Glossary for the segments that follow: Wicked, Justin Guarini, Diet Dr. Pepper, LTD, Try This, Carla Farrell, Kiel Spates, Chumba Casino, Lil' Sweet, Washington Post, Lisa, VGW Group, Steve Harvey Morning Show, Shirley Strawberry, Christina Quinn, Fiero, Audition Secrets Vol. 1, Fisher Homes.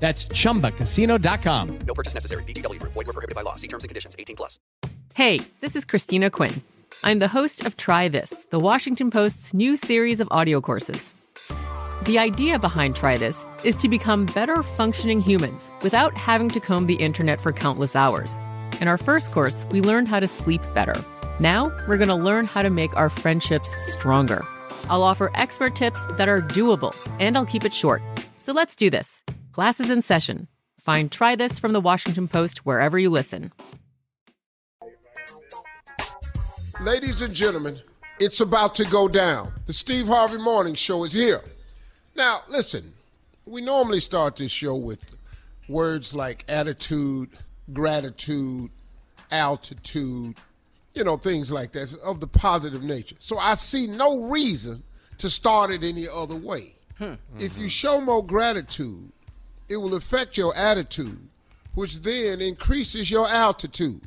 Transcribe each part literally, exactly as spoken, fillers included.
That's chumba casino dot com. No purchase necessary. V G W Group. Void where prohibited by law. See terms and conditions. eighteen plus. Hey, this is Christina Quinn. I'm the host of Try This, the Washington Post's new series of audio courses. The idea behind Try This is to become better functioning humans without having to comb the internet for countless hours. In our first course, we learned how to sleep better. Now we're going to learn how to make our friendships stronger. I'll offer expert tips that are doable, and I'll keep it short. So let's do this. Class is in session. Find Try This from the Washington Post wherever you listen. Ladies and gentlemen, it's about to go down. The Steve Harvey Morning Show is here. Now, listen, we normally start this show with words like attitude, gratitude, altitude, you know, things like that of the positive nature. So I see no reason to start it any other way. Hmm. Mm-hmm. If you show more gratitude, it will affect your attitude, which then increases your altitude.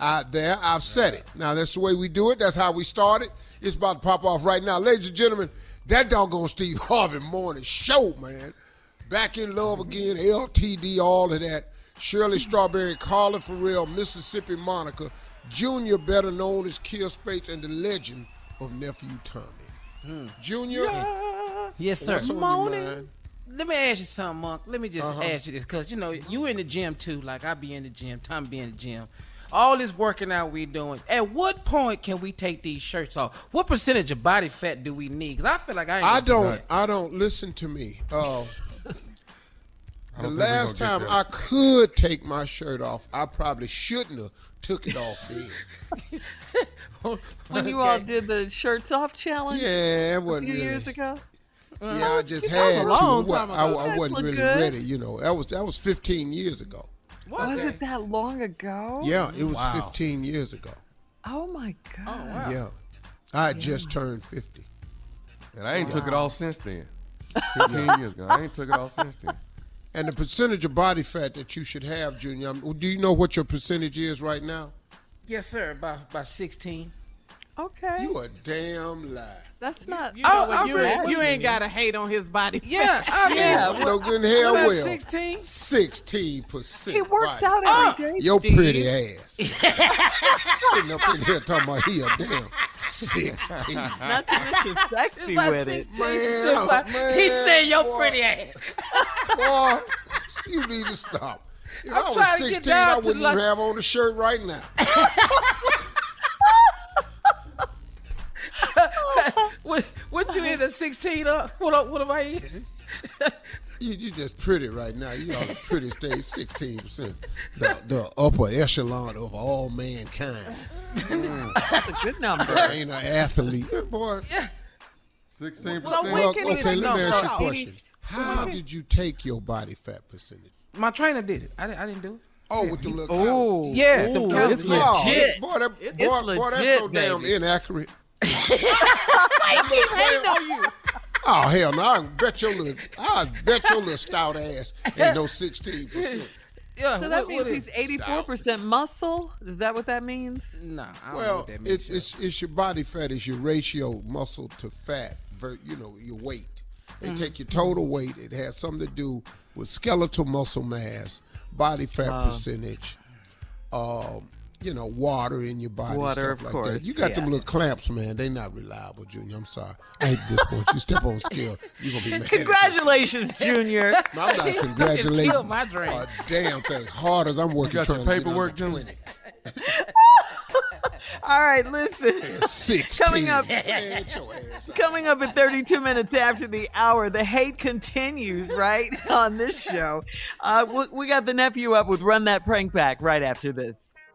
Out there, I've said it. Now, that's the way we do it. That's how we started. It's about to pop off right now. Ladies and gentlemen, that doggone Steve Harvey Morning Show, man. Back in love again, L T D, all of that. Shirley Strawberry, Carla Farrell, Mississippi Monica, Junior, better known as Kiel Spates, and the legend of Nephew Tommy. Hmm. Junior? Yeah. Yes, sir. Morning. Let me ask you something, Monk. Let me just uh-huh. ask you this, because, you know, you in the gym, too. Like, I be in the gym. Tom be in the gym. All this working out we doing. At what point can we take these shirts off? What percentage of body fat do we need? Because I feel like I ain't I don't. Right. I don't. Listen to me. Uh, the last time I could take my shirt off, I probably shouldn't have took it off then. When you okay. all did the shirts off challenge? Yeah, it wasn't a few really. years ago? Yeah, I just had to. I, I wasn't really good. ready, you know. That was that was fifteen years ago. What? Was okay. it that long ago? Yeah, it was wow. fifteen years ago. Oh, my God. Oh, wow. Yeah. I yeah. just turned fifty. And I ain't wow. took it all since then. fifteen years ago. I ain't took it all since then. And the percentage of body fat that you should have, Junior, do you know what your percentage is right now? Yes, sir, about, about sixteen. Okay. You a damn lie. That's not. You, you oh, know, you, ain't, you ain't gotta hate on his body. Yeah, I mean, yeah. Well, no good in hell. Well, sixteen. Sixteen percent. He works body. out every oh, day. Your Steve. pretty ass. Sitting up in here talking about he a damn sixteen. Not to mention sexy with it. Man, man, he said your boy, pretty ass. Boy, you need to stop. If I'm I was sixteen, I wouldn't even like... have on the shirt right now. What you in at sixteen? What, what am I in? You, you just pretty right now. You are pretty stage sixteen percent. The, the upper echelon of all mankind. That's a good number. I ain't an athlete. Good boy. sixteen percent. So well, okay, let me ask you a question. How did you take your body fat percentage? My trainer did it. I, I didn't do it. Oh, with the little couch. Oh, yeah. Ooh, the it's oh, legit. Boy, that, it's boy, legit, boy, that's so damn baby. Inaccurate. I keep hating on you. Oh, hell no. I bet your little, I bet your little stout ass ain't no sixteen percent. Yeah, so that what, means what he's eighty-four percent stout. Muscle? Is that what that means? No, I don't well, know what that means. Well, it's, it's your body fat. It's your ratio muscle to fat, you know, your weight. They mm-hmm. take your total weight. It has something to do with skeletal muscle mass, body fat uh, percentage, um, you know, water in your body, water, stuff of like course. That. You got yeah. them little clamps, man. They not reliable, Junior. I'm sorry. I hate this point. You step on scale, you're going to be mad. Congratulations, Junior. I'm not congratulating you. My drink. A damn thing. Hard as I'm working you got trying your paperwork, to get Junior. All right, listen. sixteen. Coming up, man, coming up at thirty-two minutes after the hour, the hate continues, right, on this show. Uh, we, we got the nephew up with Run That Prank Back right after this.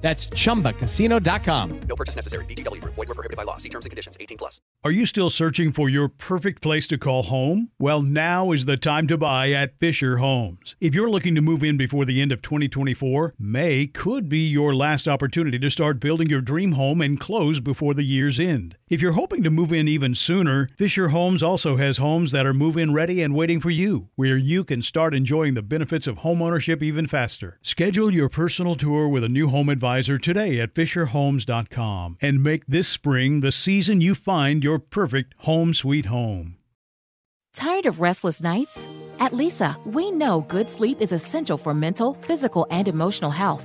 That's chumba casino dot com. No purchase necessary. V G W Group. Void where prohibited by law. See terms and conditions. eighteen plus. Are you still searching for your perfect place to call home? Well, now is the time to buy at Fisher Homes. If you're looking to move in before the end of twenty twenty-four, May could be your last opportunity to start building your dream home and close before the year's end. If you're hoping to move in even sooner, Fisher Homes also has homes that are move-in ready and waiting for you, where you can start enjoying the benefits of homeownership even faster. Schedule your personal tour with a new home advisor today at fisher homes dot com and make this spring the season you find your perfect home sweet home. Tired of restless nights? At Lisa, we know good sleep is essential for mental, physical, and emotional health.